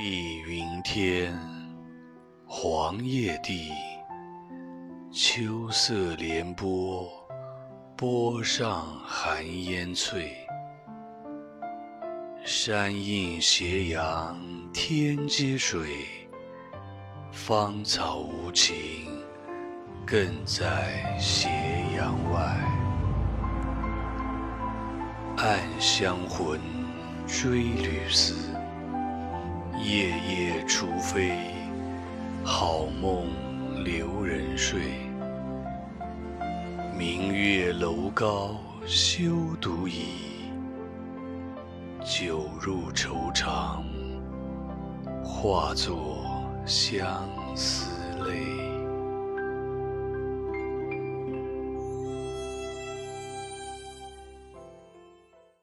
碧云天，黄叶地，秋色连波，波上寒烟翠。山映斜阳天接水，芳草无情，更在斜阳外。暗香魂追旅思，夜夜除非，好梦留人睡。明月楼高休独倚，酒入愁肠，化作相思泪。